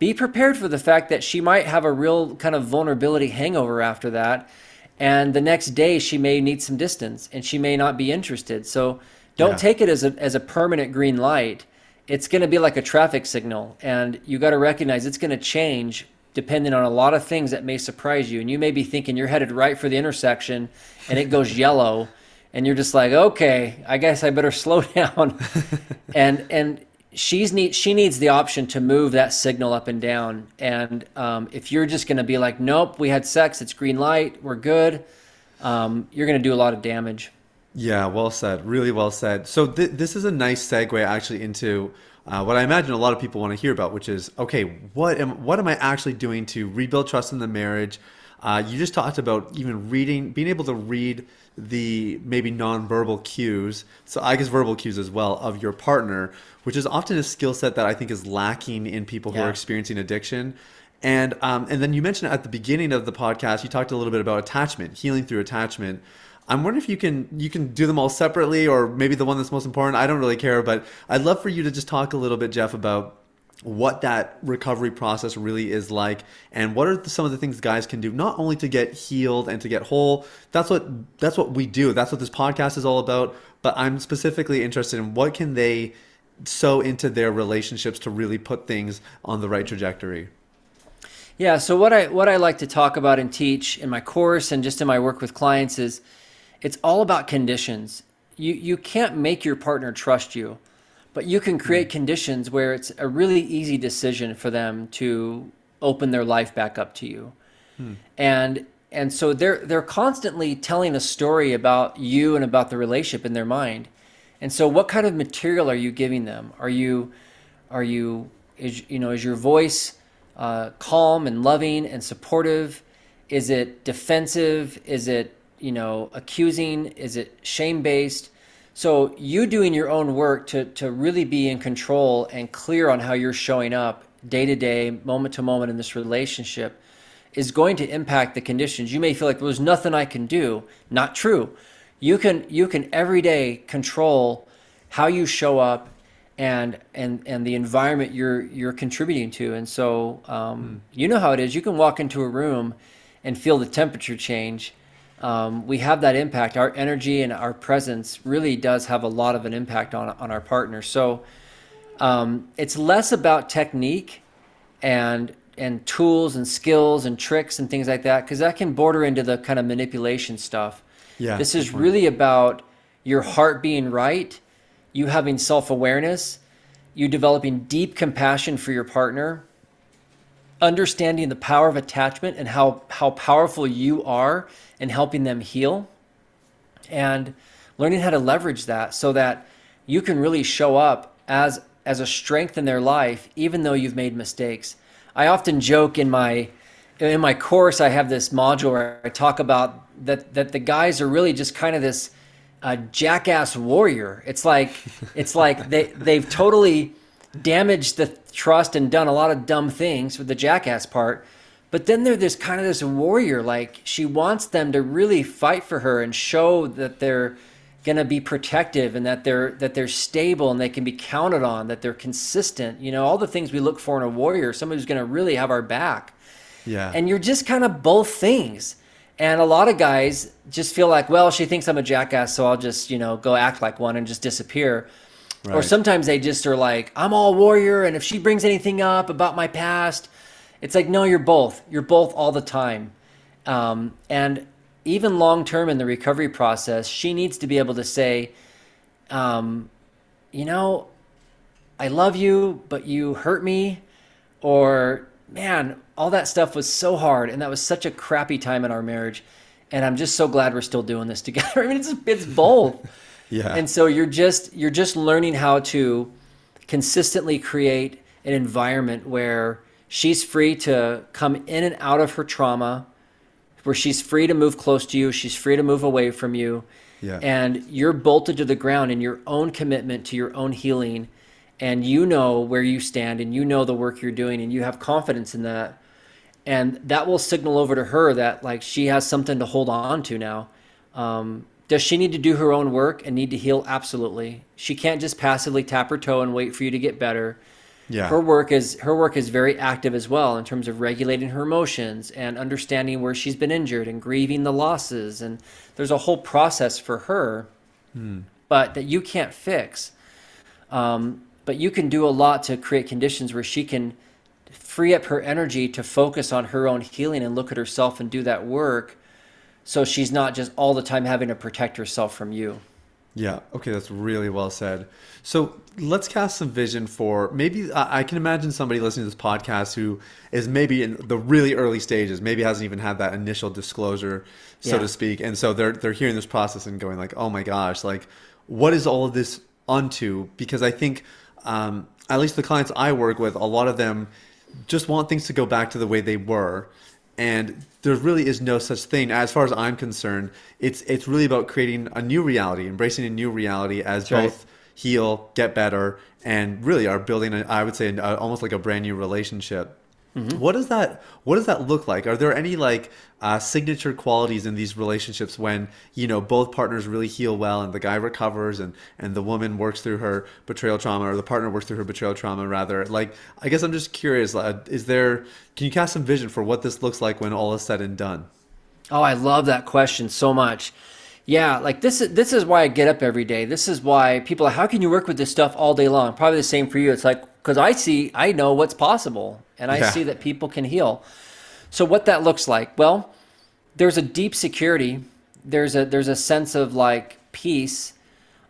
be prepared for the fact that she might have a real kind of vulnerability hangover after that. And the next day she may need some distance and she may not be interested. So don't yeah. take it as a, as a permanent green light. It's going to be like a traffic signal, and you got to recognize it's going to change depending on a lot of things that may surprise you. And you may be thinking you're headed right for the intersection and it goes yellow, and you're just like, okay, I guess I better slow down. and and she's need, she needs the option to move that signal up and down. And um, if you're just going to be like, nope, we had sex, it's green light, we're good, um, you're going to do a lot of damage. Yeah, well said. Really well said. So th- this is a nice segue actually into Uh, what I imagine a lot of people want to hear about, which is, okay, what am what am I actually doing to rebuild trust in the marriage? Uh, you just talked about even reading, being able to read the maybe nonverbal cues, so I guess verbal cues as well, of your partner, which is often a skill set that I think is lacking in people who yeah. are experiencing addiction. And um, and then you mentioned at the beginning of the podcast, you talked a little bit about attachment, healing through attachment. I'm wondering if you can you can do them all separately, or maybe the one that's most important. I don't really care, but I'd love for you to just talk a little bit, Jeff, about what that recovery process really is like, and what are some of the things guys can do, not only to get healed and to get whole. That's what that's what we do. That's what this podcast is all about. But I'm specifically interested in what can they sow into their relationships to really put things on the right trajectory. Yeah. So what I what I like to talk about and teach in my course and just in my work with clients is, it's all about conditions. You you can't make your partner trust you, but you can create conditions where it's a really easy decision for them to open their life back up to you. Hmm. And and so they're they're constantly telling a story about you and about the relationship in their mind. And so what kind of material are you giving them? Are you Are you, is, you know, is your voice uh, calm and loving and supportive? Is it defensive? Is it, you know, accusing? Is it shame-based? So you doing your own work to, to really be in control and clear on how you're showing up day to day, moment to moment in this relationship is going to impact the conditions. You may feel like there's nothing I can do. Not true. You can, you can every day control how you show up and, and, and the environment you're, you're contributing to. And so, um, mm. you know how it is. You can walk into a room and feel the temperature change. Um, we have that impact. Our energy and our presence really does have a lot of an impact on, on our partner. So um, it's less about technique and and tools and skills and tricks and things like that, because that can border into the kind of manipulation stuff. Yeah, this is definitely. Really about your heart being right, you having self-awareness, you developing deep compassion for your partner, understanding the power of attachment and how, how powerful you are in helping them heal, and learning how to leverage that so that you can really show up as, as a strength in their life, even though you've made mistakes. I often joke in my, in my course, I have this module where I talk about that, that the guys are really just kind of this uh, jackass warrior. It's like, it's like they, they've totally damaged the trust and done a lot of dumb things with the jackass part, but then they're this kind of this warrior, like she wants them to really fight for her and show that they're gonna be protective and that they're that they're stable and they can be counted on, that they're consistent, you know, all the things we look for in a warrior, somebody who's gonna really have our back. Yeah. And you're just kind of both things. And a lot of guys just feel like, well, she thinks I'm a jackass, so I'll just, you know, go act like one and just disappear. Right. Or sometimes they just are like, I'm all warrior, and if she brings anything up about my past, it's like, no, you're both. You're both all the time. Um, and even long-term in the recovery process, she needs to be able to say, um, you know, I love you, but you hurt me. Or, man, all that stuff was so hard, and that was such a crappy time in our marriage, and I'm just so glad we're still doing this together. I mean, it's, it's both. Yeah. And so you're just you're just learning how to consistently create an environment where she's free to come in and out of her trauma, where she's free to move close to you, she's free to move away from you. Yeah. And you're bolted to the ground in your own commitment to your own healing, and you know where you stand and you know the work you're doing and you have confidence in that. And that will signal over to her that like she has something to hold on to now. Um Does she need to do her own work and need to heal? Absolutely. She can't just passively tap her toe and wait for you to get better. Yeah. Her work is her work is very active as well in terms of regulating her emotions and understanding where she's been injured and grieving the losses. And there's a whole process for her, mm. but that you can't fix. Um, but you can do a lot to create conditions where she can free up her energy to focus on her own healing and look at herself and do that work. So she's not just all the time having to protect herself from you. Yeah. Okay. That's really well said. So let's cast some vision for maybe I can imagine somebody listening to this podcast who is maybe in the really early stages, maybe hasn't even had that initial disclosure, so yeah. to speak. And so they're, they're hearing this process and going like, oh my gosh, like what is all of this onto? Because I think, um, at least the clients I work with, a lot of them just want things to go back to the way they were. And there really is no such thing. As far as I'm concerned, it's it's really about creating a new reality, embracing a new reality as That's both right. heal, get better, and really are building, a, I would say, a, almost like a brand new relationship. Mm-hmm. What does that What does that look like? Are there any like uh, signature qualities in these relationships when you know both partners really heal well and the guy recovers and and the woman works through her betrayal trauma, or the partner works through her betrayal trauma rather? Like, I guess I'm just curious. Uh, is there? Can you cast some vision for what this looks like when all is said and done? Oh, I love that question so much. Yeah, like this is this is why I get up every day. This is why people are, how can you work with this stuff all day long? Probably the same for you. It's like, because I see, I know what's possible. And I yeah. see that people can heal. So what that looks like, well, there's a deep security. There's a there's a sense of like peace.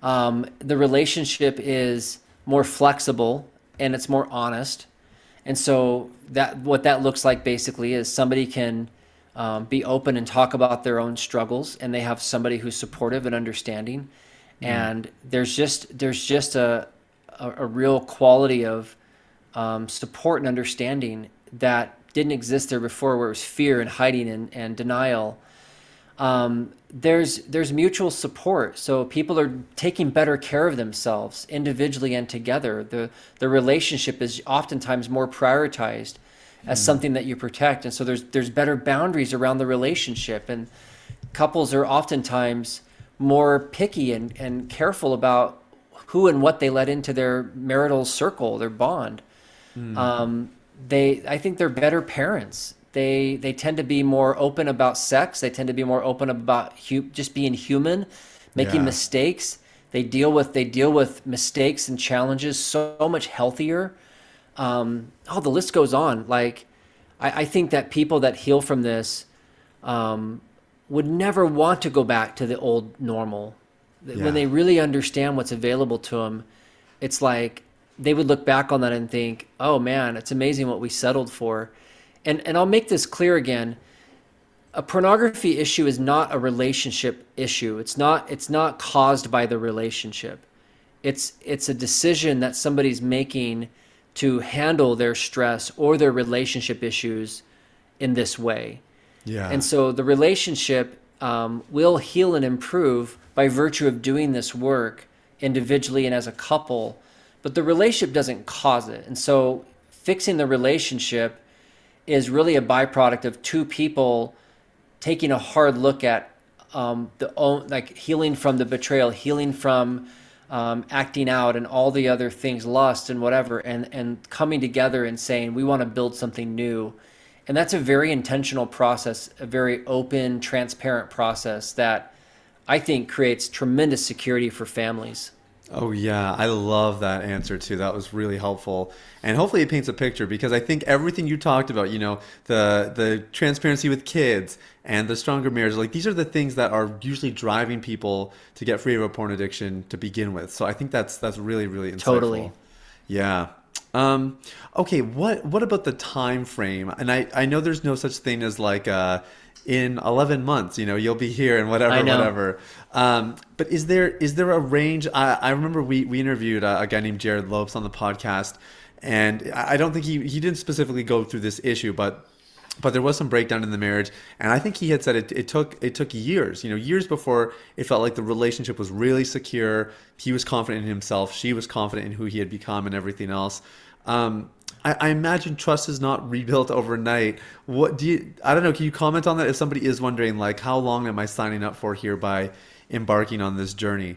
Um, the relationship is more flexible and it's more honest. And so that what that looks like basically is somebody can um, be open and talk about their own struggles, and they have somebody who's supportive and understanding. Mm. And there's just there's just a, a a real quality of um, support and understanding that didn't exist there before, where it was fear and hiding and, and denial. Um, there's there's mutual support, so people are taking better care of themselves individually and together. The the relationship is oftentimes more prioritized as mm. something that you protect, and so there's there's better boundaries around the relationship, and couples are oftentimes more picky and, and careful about who and what they let into their marital circle, their bond. Mm. Um, they, I think they're better parents. They they tend to be more open about sex. They tend to be more open about hu- just being human, making yeah. mistakes. They deal with they deal with mistakes and challenges so, so much healthier. Um, oh, the list goes on. Like, I, I think that people that heal from this um, would never want to go back to the old normal. Yeah. When they really understand what's available to them, it's like they would look back on that and think, oh man, it's amazing what we settled for. And and I'll make this clear again. A pornography issue is not a relationship issue. It's not it's not caused by the relationship. It's it's a decision that somebody's making to handle their stress or their relationship issues in this way. Yeah. And so the relationship um, will heal and improve by virtue of doing this work individually and as a couple, but the relationship doesn't cause it. And so fixing the relationship is really a byproduct of two people taking a hard look at um, the own, like healing from the betrayal, healing from um, acting out and all the other things, lust and whatever, and, and coming together and saying, we want to build something new. And that's a very intentional process, a very open, transparent process that I think creates tremendous security for families. Oh yeah, I love that answer too. That was really helpful. And hopefully it paints a picture, because I think everything you talked about, you know, the the transparency with kids and the stronger marriage, like these are the things that are usually driving people to get free of a porn addiction to begin with. So I think that's that's really, really insightful. Totally. Yeah. Um, okay, what what about the time frame? And I, I know there's no such thing as like uh in eleven months, you know, you'll be here and whatever, whatever. Um, but is there is there a range? I, I remember we we interviewed a, a guy named Jared Lopes on the podcast, and I don't think he, he didn't specifically go through this issue, but but there was some breakdown in the marriage. And I think he had said it, it took it took years, you know, years before it felt like the relationship was really secure. He was confident in himself. She was confident in who he had become and everything else. Um, I imagine trust is not rebuilt overnight. What do you, I don't know, can you comment on that if somebody is wondering, like, how long am I signing up for here by embarking on this journey?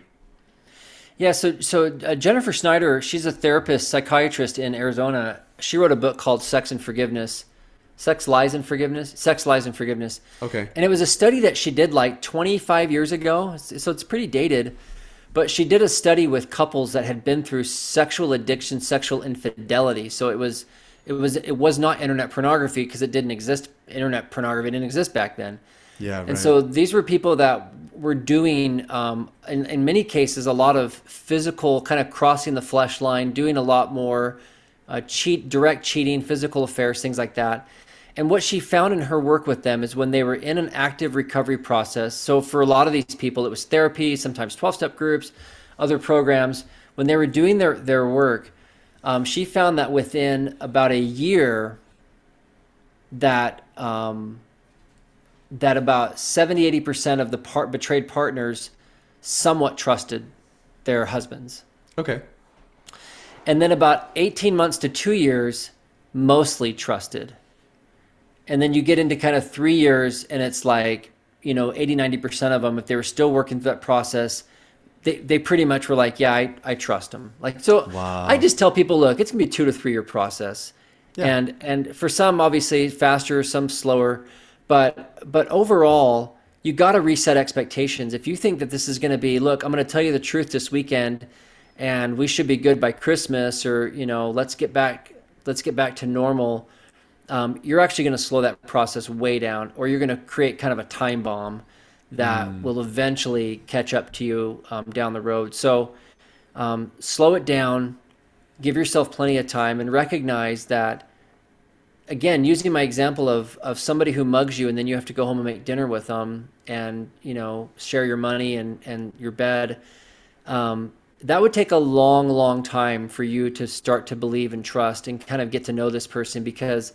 Yeah, so so uh, Jennifer Schneider, she's a therapist, psychiatrist in Arizona. She wrote a book called Sex and Forgiveness, Sex Lies and Forgiveness, Sex Lies and Forgiveness. Okay. And it was a study that she did like twenty-five years ago, so it's pretty dated. But she did a study with couples that had been through sexual addiction, sexual infidelity. So it was, it was, it was not internet pornography, because it didn't exist. Internet pornography didn't exist back then. Yeah. Right. And so these were people that were doing, um, in, in many cases, a lot of physical kind of crossing the flesh line, doing a lot more uh, cheat, direct cheating, physical affairs, things like that. And what she found in her work with them is when they were in an active recovery process, so for a lot of these people, it was therapy, sometimes twelve-step groups, other programs. When they were doing their, their work, um, she found that within about a year that um, that about seventy, eighty percent of the par- betrayed partners somewhat trusted their husbands. Okay. And then about eighteen months to two years, mostly trusted. And then you get into kind of three years and it's like, you know, eighty, ninety percent of them, if they were still working through that process, they, they pretty much were like, yeah, I, I trust them. Like, so wow. I just tell people, look, it's gonna be a two to three year process. Yeah. And, and for some obviously faster, some slower, but, but overall you got to reset expectations. If you think that this is going to be, look, I'm going to tell you the truth this weekend and we should be good by Christmas, or, you know, let's get back, let's get back to normal. Um, you're actually going to slow that process way down, or you're going to create kind of a time bomb that mm. will eventually catch up to you um, down the road. So um, slow it down, give yourself plenty of time, and recognize that, again, using my example of of somebody who mugs you and then you have to go home and make dinner with them and, you know, share your money and, and your bed. Um, that would take a long, long time for you to start to believe and trust and kind of get to know this person, because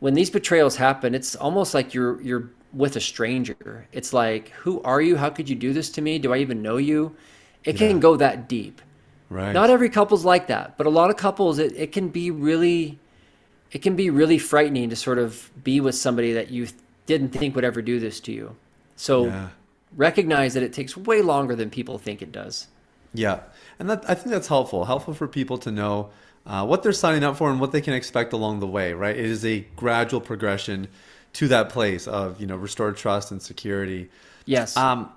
when these betrayals happen, it's almost like you're you're with a stranger. It's like, who are you? How could you do this to me? Do I even know you? It yeah. can go that deep. Right. Not every couple's like that, but a lot of couples, it, it can be really, it can be really frightening to sort of be with somebody that you th- didn't think would ever do this to you. So yeah. recognize that it takes way longer than people think it does. Yeah. And that, I think that's helpful, helpful for people to know uh, what they're signing up for and what they can expect along the way, right? It is a gradual progression to that place of, you know, restored trust and security. Yes. Um,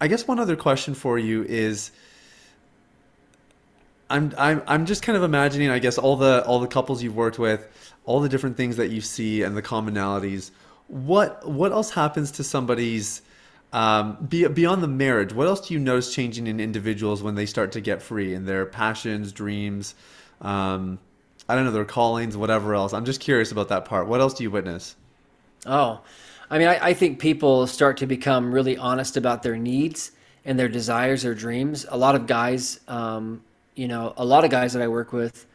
I guess one other question for you is, I'm I'm I'm just kind of imagining, I guess, all the all the couples you've worked with, all the different things that you see and the commonalities. What what else happens to somebody's um, be, beyond the marriage? What else do you notice changing in individuals when they start to get free in their passions, dreams, um, I don't know, their callings, whatever else? I'm just curious about that part. What else do you witness? Oh, I mean, I, I think people start to become really honest about their needs and their desires, their dreams. A lot of guys. Um, You know, a lot of guys that I work with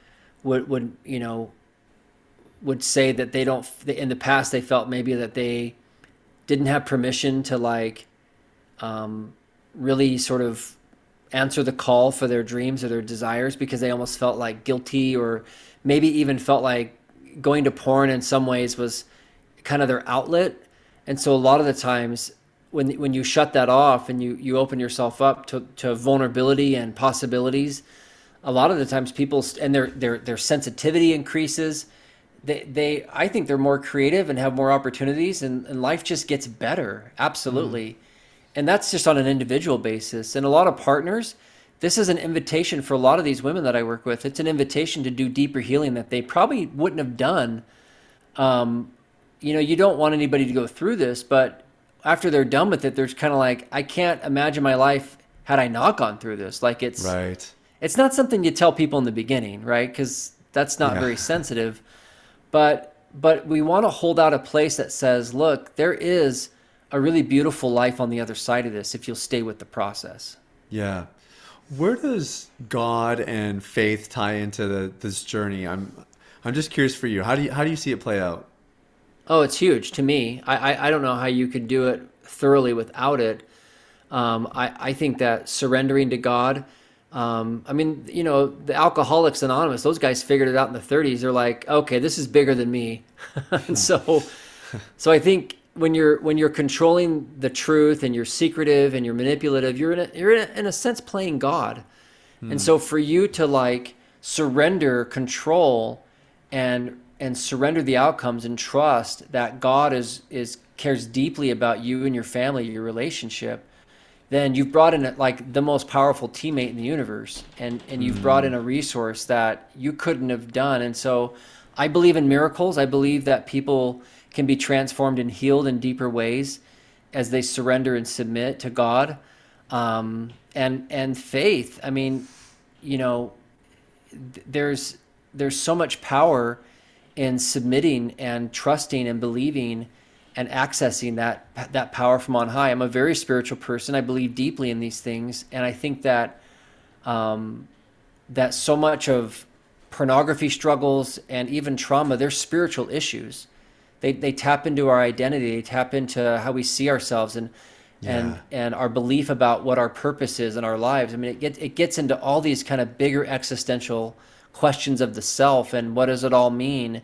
would, would, you know, would say that they don't, in the past, they felt maybe that they didn't have permission to like um, really sort of answer the call for their dreams or their desires, because they almost felt like guilty, or maybe even felt like going to porn in some ways was kind of their outlet. And so a lot of the times when when you shut that off and you, you open yourself up to, to vulnerability and possibilities, a lot of the times people and their their their sensitivity increases. They they I think they're more creative and have more opportunities, and, and life just gets better. Absolutely. Mm. And that's just on an individual basis. And a lot of partners, this is an invitation for a lot of these women that I work with. It's an invitation to do deeper healing that they probably wouldn't have done. Um, you know, you don't want anybody to go through this, but after they're done with it, they're kind of like, I can't imagine my life had I not gone through this. Like it's, right. It's not something you tell people in the beginning, right? Because that's not yeah. very sensitive. But but we want to hold out a place that says, look, there is a really beautiful life on the other side of this if you'll stay with the process. Yeah. Where does God and faith tie into the, this journey? I'm I'm just curious for you. How do you how do you see it play out? Oh, it's huge to me. I, I, I don't know how you could do it thoroughly without it. Um, I, I think that surrendering to God, um, I mean, you know, the Alcoholics Anonymous, those guys figured it out in the thirties. They're like, okay, this is bigger than me. and so, so I think when you're when you're controlling the truth and you're secretive and you're manipulative, you're in a, you're in a, in a sense playing God. Mm. And so for you to like surrender control and and surrender the outcomes and trust that God is, is cares deeply about you and your family, your relationship, then you've brought in like the most powerful teammate in the universe, and, and you've mm-hmm. brought in a resource that you couldn't have done. And so I believe in miracles. I believe that people can be transformed and healed in deeper ways as they surrender and submit to God. Um, and, and faith, I mean, you know, th- there's, there's so much power in submitting and trusting and believing and accessing that that power from on high. I'm a very spiritual person. I believe deeply in these things, and I think that um, that so much of pornography struggles and even trauma, they're spiritual issues. They they tap into our identity. They tap into how we see ourselves and yeah. and and our belief about what our purpose is in our lives. I mean, it gets it gets into all these kind of bigger existential questions of the self and what does it all mean,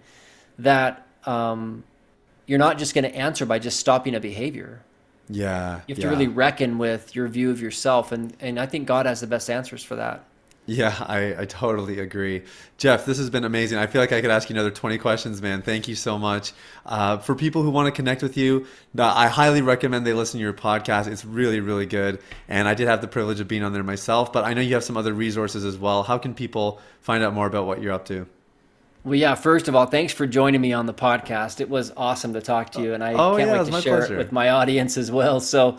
that um, you're not just going to answer by just stopping a behavior. Yeah. You have yeah. to really reckon with your view of yourself. And, and I think God has the best answers for that. Yeah, I, I totally agree. Jeff, this has been amazing. I feel like I could ask you another twenty questions, man. Thank you so much. Uh, for people who want to connect with you, I highly recommend they listen to your podcast. It's really, really good. And I did have the privilege of being on there myself, but I know you have some other resources as well. How can people find out more about what you're up to? Well, yeah, first of all, thanks for joining me on the podcast. It was awesome to talk to you, and I oh, can't yeah, wait to share pleasure. it with my audience as well. So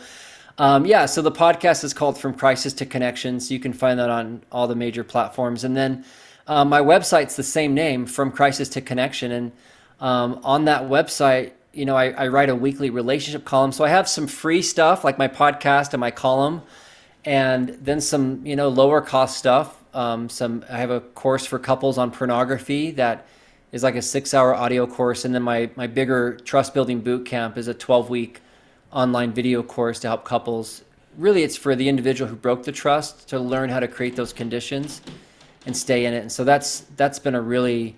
Um, yeah, so the podcast is called From Crisis to Connection. So you can find that on all the major platforms. And then uh, my website's the same name, From Crisis to Connection. And um, on that website, you know, I, I write a weekly relationship column. So I have some free stuff like my podcast and my column. and then some, you know, lower cost stuff. Um, some I have a course for couples on pornography that is like a six-hour audio course, and then my my bigger trust building boot camp is a twelve-week online video course to help couples. Really, it's for the individual who broke the trust to learn how to create those conditions and stay in it. And so that's that's been a really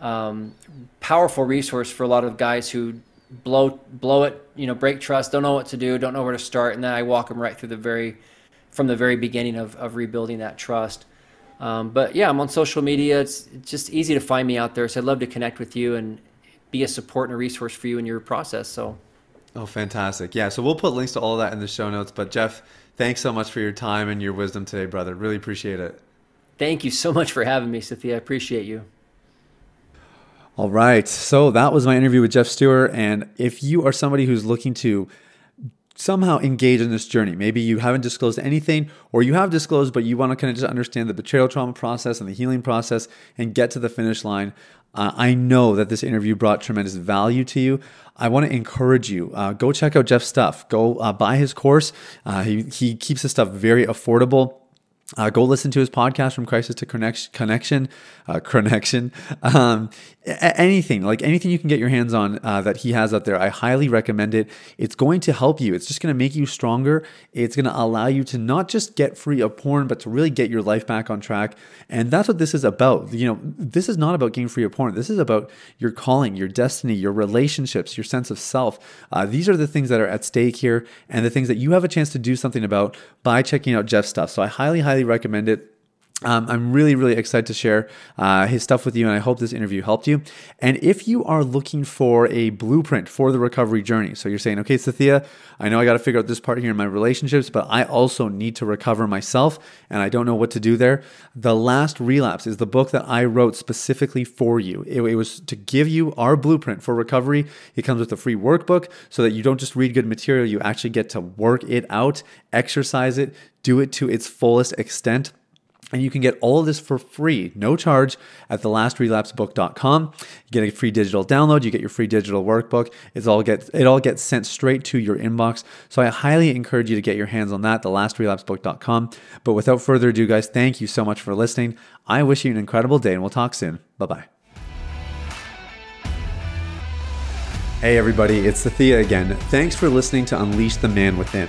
um, powerful resource for a lot of guys who blow blow it, you know, break trust, don't know what to do, don't know where to start, and then I walk them right through the very from the very beginning of of rebuilding that trust. Um, but yeah, I'm on social media. It's just easy to find me out there. So I'd love to connect with you and be a support and a resource for you in your process. So. Oh, fantastic. Yeah. So we'll put links to all of that in the show notes, but Jeff, thanks so much for your time and your wisdom today, brother. Really appreciate it. Thank you so much for having me, Sathya. I appreciate you. All right. So that was my interview with Jeff Stewart. And if you are somebody who's looking to somehow engage in this journey. Maybe you haven't disclosed anything, or you have disclosed, but you want to kind of just understand the betrayal trauma process and the healing process and get to the finish line. Uh, I know that this interview brought tremendous value to you. I want to encourage you, uh, go check out Jeff's stuff. Go uh, buy his course. Uh, he, he keeps his stuff very affordable. Uh, go listen to his podcast, From Crisis to Connection, Connection, uh, Connection. Um, anything, like anything you can get your hands on uh, that he has out there, I highly recommend it. It's going to help you. It's just going to make you stronger. It's going to allow you to not just get free of porn, but to really get your life back on track. And that's what this is about. You know, this is not about getting free of porn. This is about your calling, your destiny, your relationships, your sense of self. Uh, these are the things that are at stake here and the things that you have a chance to do something about by checking out Jeff's stuff. So I highly, highly recommend it. Um, I'm really, really excited to share uh, his stuff with you, and I hope this interview helped you. And if you are looking for a blueprint for the recovery journey, so you're saying, okay, Sathya, I know I got to figure out this part here in my relationships, but I also need to recover myself, and I don't know what to do there. The Last Relapse is the book that I wrote specifically for you. It, it was to give you our blueprint for recovery. It comes with a free workbook so that you don't just read good material, you actually get to work it out, exercise it, do it to its fullest extent. And you can get all of this for free, no charge, at the last relapse book dot com. You get a free digital download. You get your free digital workbook. It's all gets, it all gets sent straight to your inbox. So I highly encourage you to get your hands on that, the last relapse book dot com. But without further ado, guys, thank you so much for listening. I wish you an incredible day, and we'll talk soon. Bye-bye. Hey, everybody. It's Sathya again. Thanks for listening to Unleash the Man Within.